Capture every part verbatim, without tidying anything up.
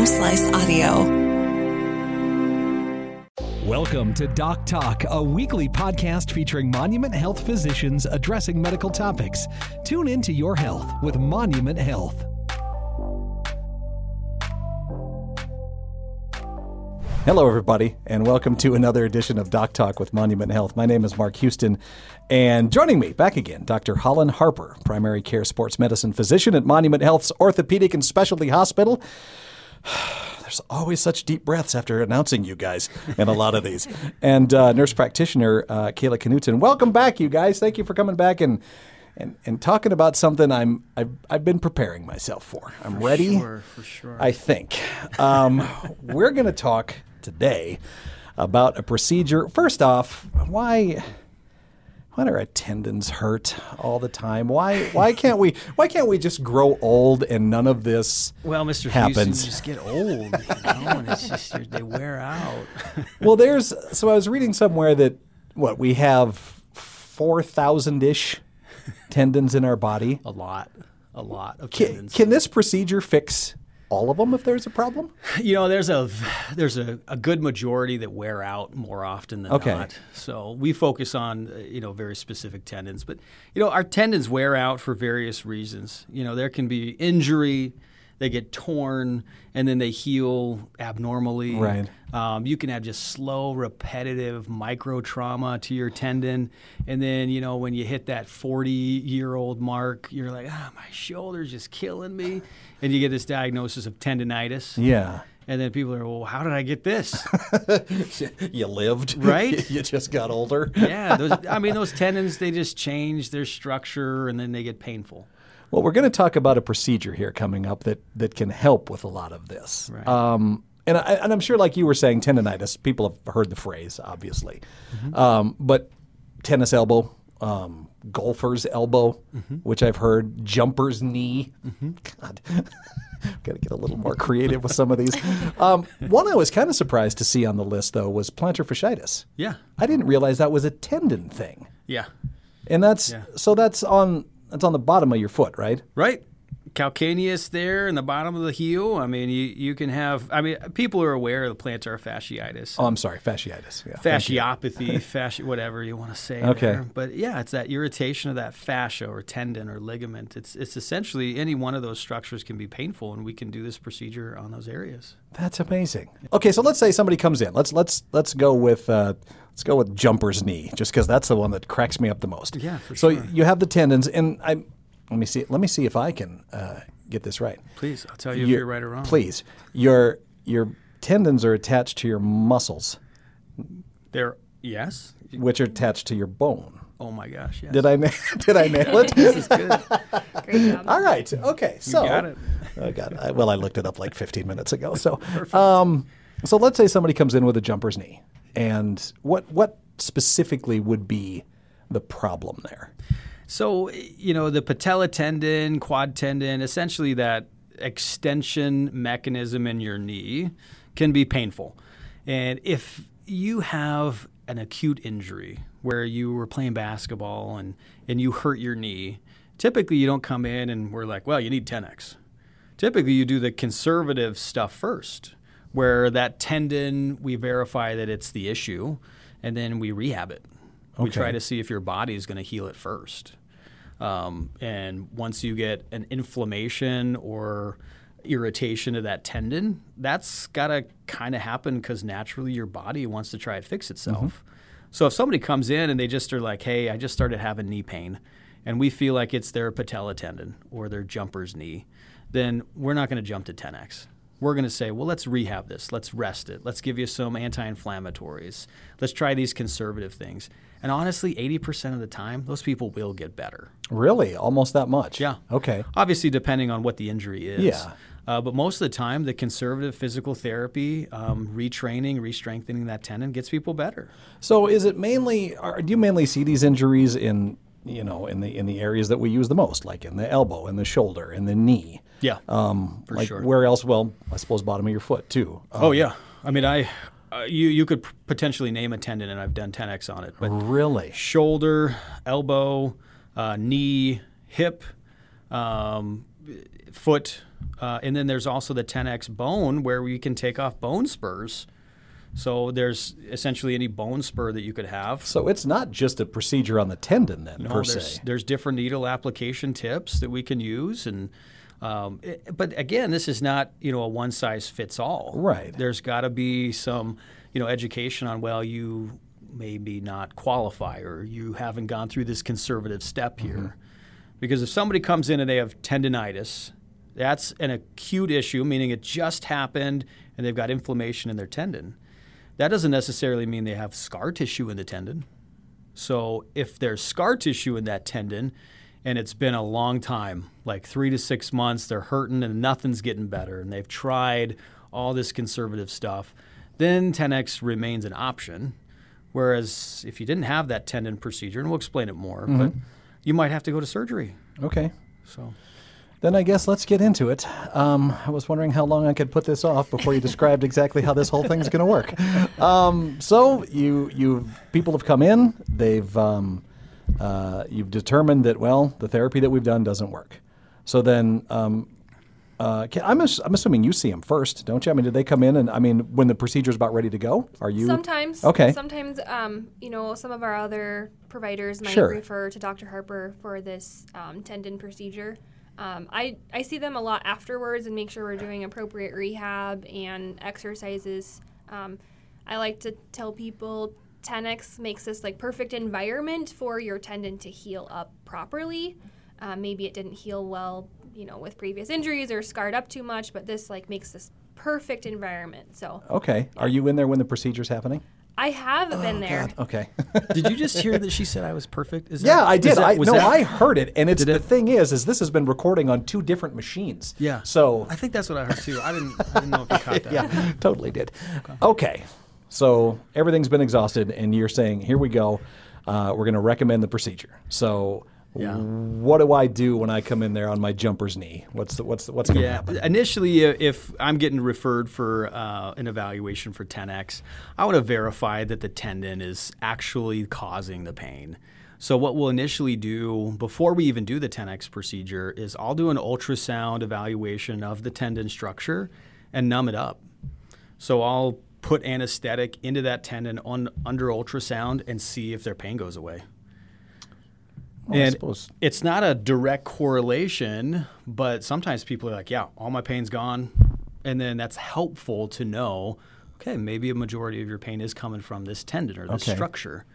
Home Slice Audio. Welcome to Doc Talk, a weekly podcast featuring Monument Health physicians addressing medical topics. Tune in to your health with Monument Health. Hello, everybody, and welcome to another edition of Doc Talk with Monument Health. My name is Mark Houston, and joining me back again, Doctor Holland Harper, primary care sports medicine physician at Monument Health's Orthopedic and Specialty Hospital. There's always such deep breaths after announcing you guys in a lot of these. And uh, nurse practitioner uh, Kayla Knutson. Welcome back, you guys. Thank you for coming back and and, and talking about something I'm I've, I've been preparing myself for. I'm for ready. Sure, for sure. I think um, we're going to talk today about a procedure. First off, why why do our tendons hurt all the time? Why why can't we why can't we just grow old and none of this happens? Well, Mister Houston, just get old, you know, and it's just they wear out. Well, there's so I was reading somewhere that what we have four thousand-ish tendons in our body. A lot, a lot of tendons. Can, can this procedure fix all of them if there's a problem? You know, there's a there's a, a good majority that wear out more often than okay. not. So we focus on, you know, very specific tendons. But, you know, our tendons wear out for various reasons. You know, there can be injury, they get torn, and then they heal abnormally. Right. Um, you can have just slow, repetitive micro trauma to your tendon. And then, you know, when you hit that forty-year-old mark, you're like, ah, my shoulder's just killing me. And you get this diagnosis of tendonitis. Yeah. And then people are, well, how did I get this? You lived. Right? You just got older. Yeah. Those, I mean, those tendons, they just change their structure, and then they get painful. Well, we're going to talk about a procedure here coming up that, that can help with a lot of this. Right. Um, And, I, and I'm sure, like you were saying, tendonitis, people have heard the phrase, obviously. Mm-hmm. Um, but tennis elbow, um, golfer's elbow, mm-hmm. which I've heard, jumper's knee. Mm-hmm. God, I've got to get a little more creative with some of these. Um, one I was kind of surprised to see on the list, though, was plantar fasciitis. Yeah. I didn't realize that was a tendon thing. Yeah. And that's yeah. so that's on that's on the bottom of your foot, right? Right. Calcaneus there in the bottom of the heel. I mean, you, you can have, I mean, people are aware of the plantar fasciitis. Oh, I'm sorry, fasciitis. Yeah, fasciopathy, fasci- whatever you want to say. Okay. There. But yeah, it's that irritation of that fascia or tendon or ligament. It's it's essentially any one of those structures can be painful, and we can do this procedure on those areas. That's amazing. Okay, so let's say somebody comes in. Let's let's let's go with uh, let's go with jumper's knee, just because that's the one that cracks me up the most. Yeah, for so sure. So you have the tendons, and I'm. Let me see. Let me see if I can uh, get this right. Please, I'll tell you your, if you're right or wrong. Please, your your tendons are attached to your muscles. They're yes, which are attached to your bone. Oh my gosh! Yes. Did I did I nail it? This is good. Great job. All right. Okay. So you got it. I got it. I, well, I looked it up like fifteen minutes ago. So, um, so let's say somebody comes in with a jumper's knee, and what what specifically would be the problem there? So, you know, the patella tendon, quad tendon, essentially that extension mechanism in your knee can be painful. And if you have an acute injury where you were playing basketball and, and you hurt your knee, typically you don't come in and we're like, well, you need Tenex. Typically you do the conservative stuff first, where that tendon, we verify that it's the issue, and then we rehab it. Okay. We try to see if your body is going to heal it first. Um, and once you get an inflammation or irritation of that tendon, that's got to kind of happen because naturally your body wants to try to fix itself. Mm-hmm. So if somebody comes in and they just are like, hey, I just started having knee pain, and we feel like it's their patella tendon or their jumper's knee, then we're not going to jump to ten X. We're going to say, well, let's rehab this. Let's rest it. Let's give you some anti-inflammatories. Let's try these conservative things. And honestly, eighty percent of the time, those people will get better. Really? Almost that much? Yeah. Okay. Obviously, depending on what the injury is. Yeah. Uh, but most of the time, the conservative physical therapy, um, retraining, re-strengthening that tendon gets people better. So is it mainly – do you mainly see these injuries in – you know, in the in the areas that we use the most, like in the elbow, in the shoulder, in the knee. Yeah, um, for like sure. Where else? Well, I suppose bottom of your foot, too. Um, oh, yeah. I mean, I uh, you, you could p- potentially name a tendon, and I've done ten X on it. But really? Shoulder, elbow, uh, knee, hip, um, foot, uh, and then there's also the Tenex bone where we can take off bone spurs. So there's essentially any bone spur that you could have. So it's not just a procedure on the tendon then, no, per there's, se. There's different needle application tips that we can use. and um, it, But again, this is not, you know, a one-size-fits-all. Right. There's got to be some, you know, education on, well, you maybe not qualify or you haven't gone through this conservative step here. Mm-hmm. Because if somebody comes in and they have tendinitis, that's an acute issue, meaning it just happened and they've got inflammation in their tendon. That doesn't necessarily mean they have scar tissue in the tendon. So if there's scar tissue in that tendon and it's been a long time, like three to six months, they're hurting and nothing's getting better and they've tried all this conservative stuff, then Tenex remains an option. Whereas if you didn't have that tendon procedure, and we'll explain it more, mm-hmm. but you might have to go to surgery. Okay. So then I guess let's get into it. Um, I was wondering how long I could put this off before you described exactly how this whole thing's going to work. Um, so you you people have come in. They've um, uh, you've determined that, well, the therapy that we've done doesn't work. So then um, uh, can, I'm ass- I'm assuming you see them first, don't you? I mean, did they come in and I mean when the procedure's about ready to go? Are you sometimes okay? Sometimes um, you know, some of our other providers might sure. refer to Doctor Harper for this um, tendon procedure. Um, I, I see them a lot afterwards and make sure we're doing appropriate rehab and exercises. Um, I like to tell people Tenex makes this like perfect environment for your tendon to heal up properly. Uh, maybe it didn't heal well, you know, with previous injuries or scarred up too much, but this like makes this perfect environment. So okay, yeah. Are you in there when the procedure's happening? I have oh, been there. God. Okay. Did you just hear that she said I was perfect? Is that, yeah, I did. That, I, no, that, I heard it, and it's the it? thing is, is this has been recording on two different machines. Yeah. So I think that's what I heard too. I didn't, I didn't know if you caught that. Yeah, totally did. Okay. okay. So everything's been exhausted, and you're saying, here we go. Uh, we're going to recommend the procedure. So. Yeah. What do I do when I come in there on my jumper's knee? What's the, what's the, what's going to yeah. happen? Initially, if I'm getting referred for uh, an evaluation for Tenex, I want to verify that the tendon is actually causing the pain. So what we'll initially do before we even do the Tenex procedure is I'll do an ultrasound evaluation of the tendon structure and numb it up. So I'll put anesthetic into that tendon on under ultrasound and see if their pain goes away. And it's not a direct correlation, but sometimes people are like, yeah, all my pain's gone. And then that's helpful to know, okay, maybe a majority of your pain is coming from this tendon or this okay. structure.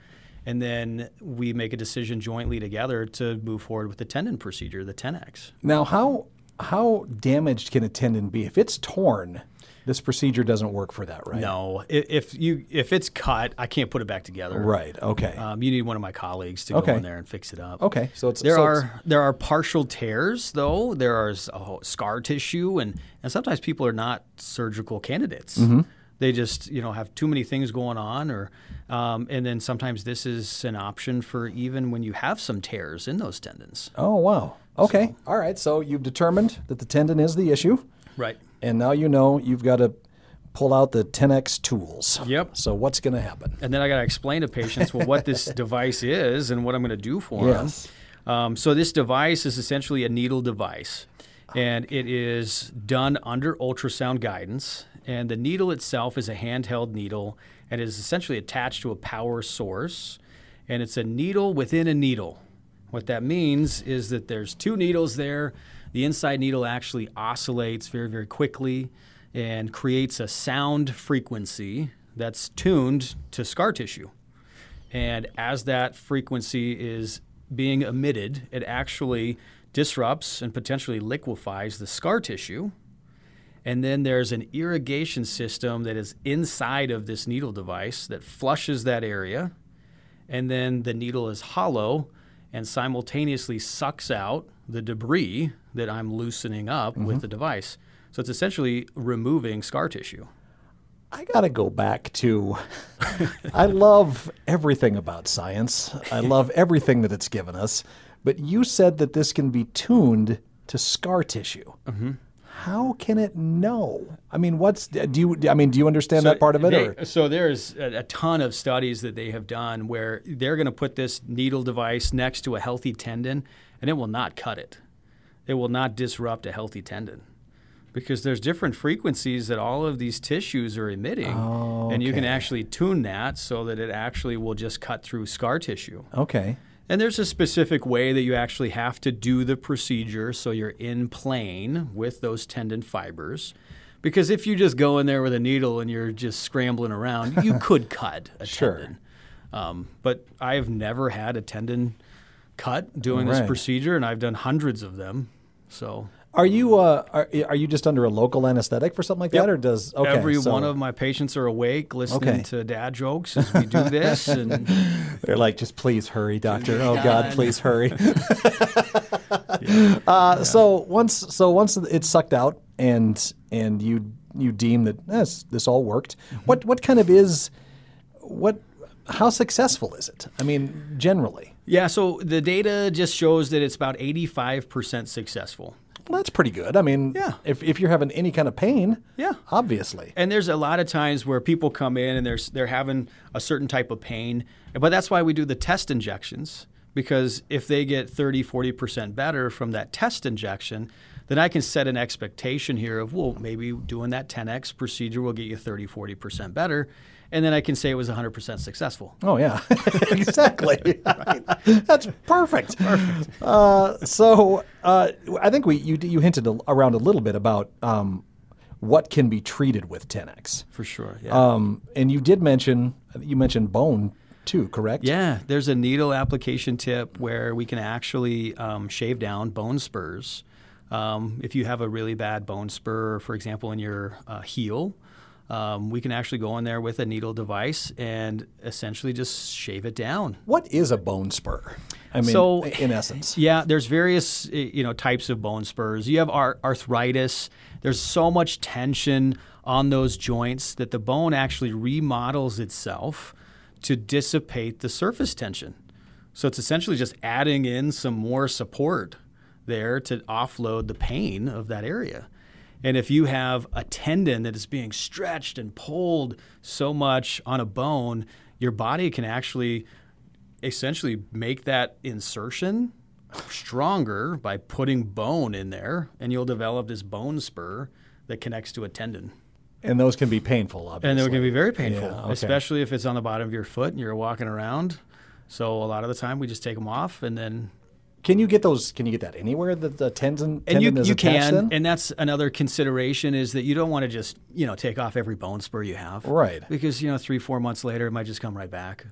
And then we make a decision jointly together to move forward with the tendon procedure, the Tenex. Now, how how damaged can a tendon be? If it's torn, this procedure doesn't work for that, right? No. If you if it's cut, I can't put it back together. Right. Okay. Um, you need one of my colleagues to okay. go in there and fix it up. Okay. So it's there so are it's... there are partial tears though. There are oh, scar tissue, and, and sometimes people are not surgical candidates. Mm-hmm. They just you know have too many things going on, or um, and then sometimes this is an option for even when you have some tears in those tendons. Oh wow. Okay. So, all right. So you've determined that the tendon is the issue. Right. And now you know you've got to pull out the Tenex tools. Yep. So what's going to happen? And then I got to explain to patients well, what this device is and what I'm going to do for yes. them. Um, so this device is essentially a needle device, and it is done under ultrasound guidance. And the needle itself is a handheld needle and is essentially attached to a power source. And it's a needle within a needle. What that means is that there's two needles there. The inside needle actually oscillates very, very quickly and creates a sound frequency that's tuned to scar tissue. And as that frequency is being emitted, it actually disrupts and potentially liquefies the scar tissue. And then there's an irrigation system that is inside of this needle device that flushes that area. And then the needle is hollow and simultaneously sucks out the debris that I'm loosening up mm-hmm. with the device. So it's essentially removing scar tissue. I got to go back to, I love everything about science. I love everything that it's given us. But you said that this can be tuned to scar tissue. Mm-hmm. How can it know? I mean, what's do you? I mean, do you understand so that part of it? They, or? So there's a, a ton of studies that they have done where they're going to put this needle device next to a healthy tendon, and it will not cut it. They will not disrupt a healthy tendon, because there's different frequencies that all of these tissues are emitting, oh, okay. and you can actually tune that so that it actually will just cut through scar tissue. Okay. And there's a specific way that you actually have to do the procedure so you're in plane with those tendon fibers, because if you just go in there with a needle and you're just scrambling around, you could cut a sure. tendon. Um, but I've never had a tendon cut doing right. this procedure, and I've done hundreds of them. So. Are you uh, are, are you just under a local anesthetic for something like yep. that, or does okay, every so. one of my patients are awake listening okay. to dad jokes as we do this, and they're like, just please hurry, doctor. Oh God, please hurry. yeah. Uh, yeah. So once so once it's sucked out and and you you deem that eh, this, this all worked, mm-hmm. what what kind of is what how successful is it? I mean, generally. Yeah. So the data just shows that it's about eighty-five percent successful. Well, that's pretty good. I mean, yeah. if if you're having any kind of pain, yeah, obviously. And there's a lot of times where people come in and they're, they're having a certain type of pain, but that's why we do the test injections, because if they get thirty, forty percent better from that test injection, then I can set an expectation here of, well, maybe doing that Tenex procedure will get you thirty, forty percent better. And then I can say it was one hundred percent successful. Oh, yeah. Exactly. Right. That's perfect. Perfect. Uh, so uh, I think we you you hinted a, around a little bit about um, what can be treated with Tenex. For sure, yeah. Um, and you did mention, you mentioned bone too, correct? Yeah. There's a needle application tip where we can actually um, shave down bone spurs. Um, if you have a really bad bone spur, for example, in your uh, heel, Um, we can actually go in there with a needle device and essentially just shave it down. What is a bone spur? I mean, so, in essence. Yeah, there's various you know types of bone spurs. You have arthritis. There's so much tension on those joints that the bone actually remodels itself to dissipate the surface tension. So it's essentially just adding in some more support there to offload the pain of that area. And if you have a tendon that is being stretched and pulled so much on a bone, your body can actually essentially make that insertion stronger by putting bone in there, and you'll develop this bone spur that connects to a tendon. And those can be painful, obviously. And they can be very painful, yeah, okay. especially if it's on the bottom of your foot and you're walking around. So a lot of the time we just take them off and then... Can you get those? Can you get that anywhere that the tendon, tendon and you, is you attached can, in? And that's another consideration is that you don't want to just you know take off every bone spur you have, right? Because you know three four months later it might just come right back.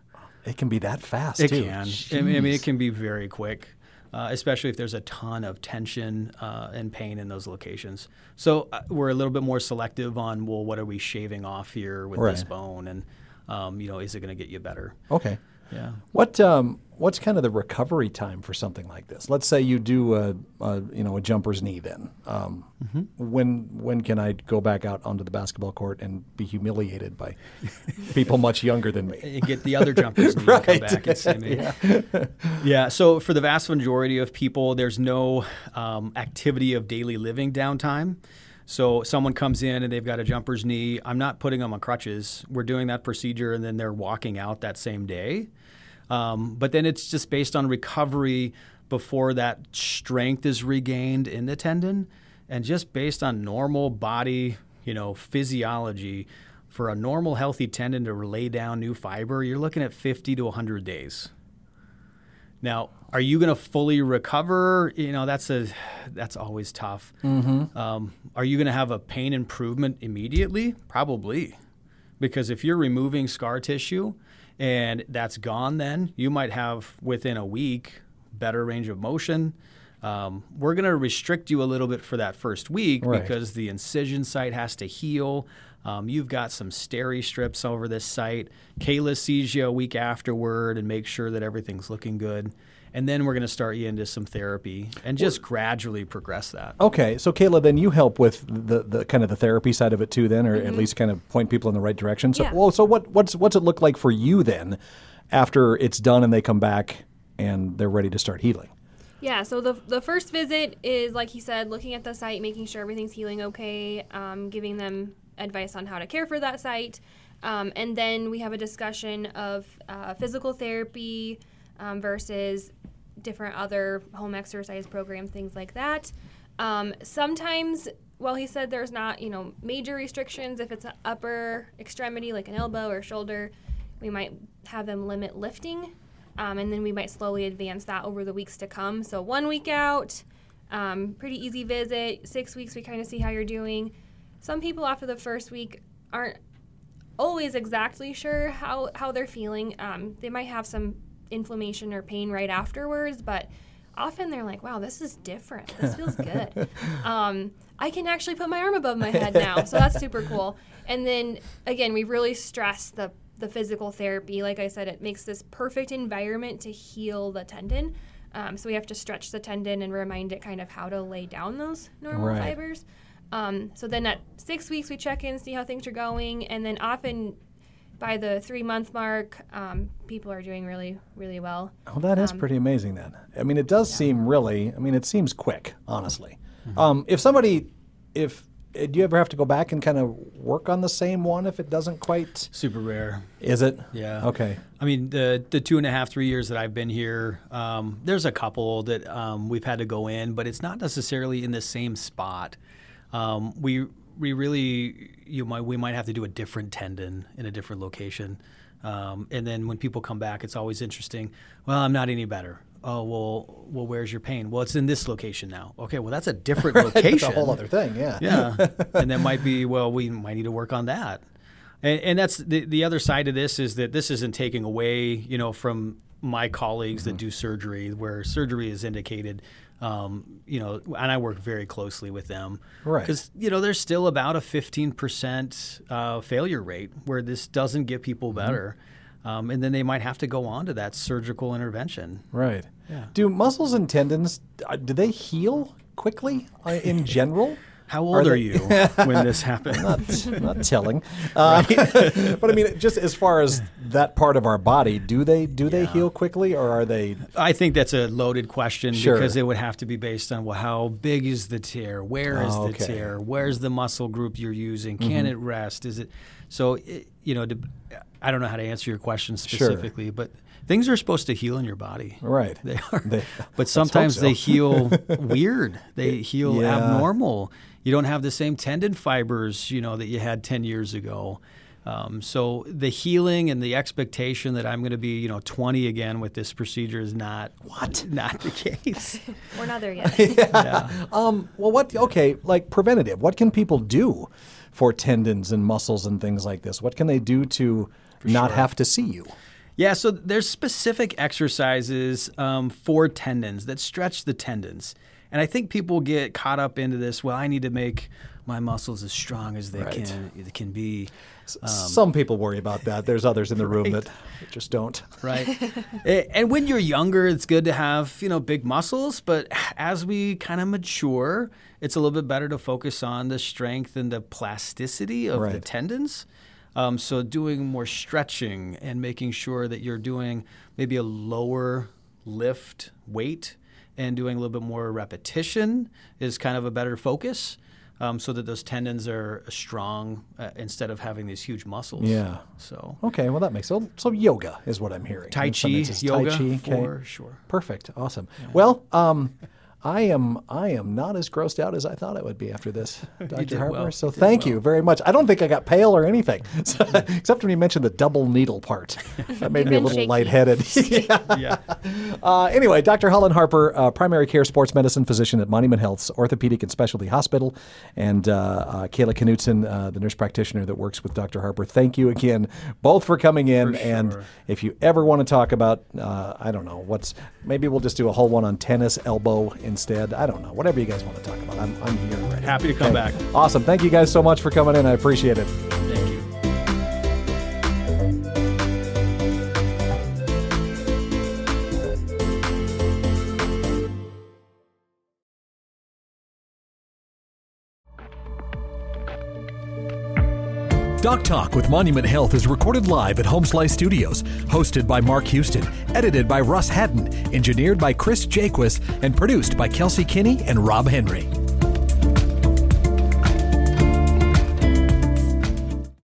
It can be that fast. It too. can. Jeez. I mean, it can be very quick, uh, especially if there's a ton of tension uh, and pain in those locations. So uh, we're a little bit more selective on well, what are we shaving off here with right. this bone, and um, you know, is it going to get you better? Okay. Yeah. What um, what's kind of the recovery time for something like this? Let's say you do a, a you know a jumper's knee. Then um, mm-hmm. when when can I go back out onto the basketball court and be humiliated by people much younger than me? And get the other jumper's knee right. and come back and see me. Yeah. yeah. So for the vast majority of people, there's no um, activity of daily living downtime. So someone comes in and they've got a jumper's knee. I'm not putting them on crutches. We're doing that procedure, and then they're walking out that same day. Um, but then it's just based on recovery before that strength is regained in the tendon, and just based on normal body, you know, physiology. For a normal healthy tendon to lay down new fiber, you're looking at fifty to one hundred days. Now, are you going to fully recover? You know, that's a that's always tough. Mm-hmm. Um, are you going to have a pain improvement immediately? Probably, because if you're removing scar tissue and that's gone, then you might have within a week better range of motion. Um, we're going to restrict you a little bit for that first week right. because the incision site has to heal. Um, you've got some steri strips over this site. Kayla sees you a week afterward and makes sure that everything's looking good. And then we're going to start you into some therapy and just well, gradually progress that. Okay. So, Kayla, then you help with the, the kind of the therapy side of it too then, or mm-hmm. at least kind of point people in the right direction. So, yeah. well, so what what's what's it look like for you then after it's done and they come back and they're ready to start healing? Yeah, so the the first visit is, like he said, looking at the site, making sure everything's healing okay, um, giving them advice on how to care for that site. Um, and then we have a discussion of uh, physical therapy um, versus different other home exercise programs, things like that. Um, sometimes, well, he said there's not, you know, major restrictions. If it's an upper extremity, like an elbow or shoulder, we might have them limit lifting, um, and then we might slowly advance that over the weeks to come. So one week out, um, pretty easy visit. Six weeks, we kind of see how you're doing. Some people after the first week aren't always exactly sure how, how they're feeling. Um, they might have some inflammation or pain right afterwards, but often they're like, wow, this is different. This feels good. um, I can actually put my arm above my head now, so that's super cool. And then, again, we really stress the, the physical therapy. Like I said, it makes this perfect environment to heal the tendon. Um, so we have to stretch the tendon and remind it kind of how to lay down those normal right. fibers. Um, so then at six weeks, we check in, see how things are going, and then often by the three-month mark, um, people are doing really, really well. Oh, that is um, pretty amazing then. I mean, it does yeah. seem really, I mean, it seems quick, honestly. Mm-hmm. Um, if somebody, if, do you ever have to go back and kind of work on the same one if it doesn't quite? Super rare. Is it? Yeah. Okay. I mean, the the two and a half, three years that I've been here, um, there's a couple that um, we've had to go in, but it's not necessarily in the same spot. Um, we we really you might we might have to do a different tendon in a different location, um, and then when people come back, it's always interesting. Well, I'm not any better. Oh well, well, where's your pain? Well, it's in this location now. Okay, well that's a different right, location. That's a whole other thing. Yeah, yeah, and that might be well we might need to work on that, and and that's the the other side of this is that this isn't taking away you know from my colleagues mm-hmm. that do surgery where surgery is indicated. Um, you know, and I work very closely with them. Right. Because, you know, there's still about a fifteen percent uh, failure rate where this doesn't get people better. Mm-hmm. Um, and then they might have to go on to that surgical intervention. Right. Yeah. Do muscles and tendons, do they heal quickly in general? How old are, are you when this happened? not, not telling. Uh, right. But I mean, just as far as that part of our body, do they do yeah. they heal quickly, or are they? I think that's a loaded question sure. because it would have to be based on well, how big is the tear? Where is oh, okay. the tear? Where's the muscle group you're using? Can mm-hmm. it rest? Is it? So it, you know, to, I don't know how to answer your question specifically, sure. but. Things are supposed to heal in your body. Right. They are. They, but sometimes so. they heal weird. They heal yeah. abnormal. You don't have the same tendon fibers, you know, that you had ten years ago. Um, so the healing and the expectation that I'm going to be, you know, twenty again with this procedure is not what not the case. We're not there yet. yeah. Yeah. Um, well, what? Okay, like preventative. What can people do for tendons and muscles and things like this? What can they do to for not sure. have to see you? Yeah, so there's specific exercises um, for tendons that stretch the tendons. And I think people get caught up into this, well, I need to make my muscles as strong as they right. can can be. Um, Some people worry about that. There's others in the room right. that just don't. Right. And when you're younger, it's good to have, you know, big muscles. But as we kind of mature, it's a little bit better to focus on the strength and the plasticity of right. the tendons. Um, so doing more stretching and making sure that you're doing maybe a lower lift weight and doing a little bit more repetition is kind of a better focus um, so that those tendons are strong uh, instead of having these huge muscles. Yeah. So okay, well, that makes sense. So, so yoga is what I'm hearing. Tai Chi, yoga, tai chi, for okay. sure. Perfect. Awesome. Yeah. Well, um, I am I am not as grossed out as I thought I would be after this, Doctor Harper. Well. So you thank well. you very much. I don't think I got pale or anything, so, except when you mentioned the double needle part. That made me a little shaky. lightheaded. yeah. yeah. Uh, anyway, Doctor Holland Harper, uh, primary care sports medicine physician at Monument Health's Orthopedic and Specialty Hospital, and uh, uh, Kayla Knutson, uh, the nurse practitioner that works with Doctor Harper. Thank you again, both for coming in. For sure. And if you ever want to talk about, uh, I don't know, what's maybe we'll just do a whole one on tennis elbow in Instead, I don't know. Whatever you guys want to talk about, I'm, I'm here already. Happy to come okay. back. Awesome. Thank you guys so much for coming in. I appreciate it. Thank you. Doc Talk with Monument Health is recorded live at Home Slice Studios, hosted by Mark Houston, edited by Russ Hatton, engineered by Chris Jaquist, and produced by Kelsey Kinney and Rob Henry.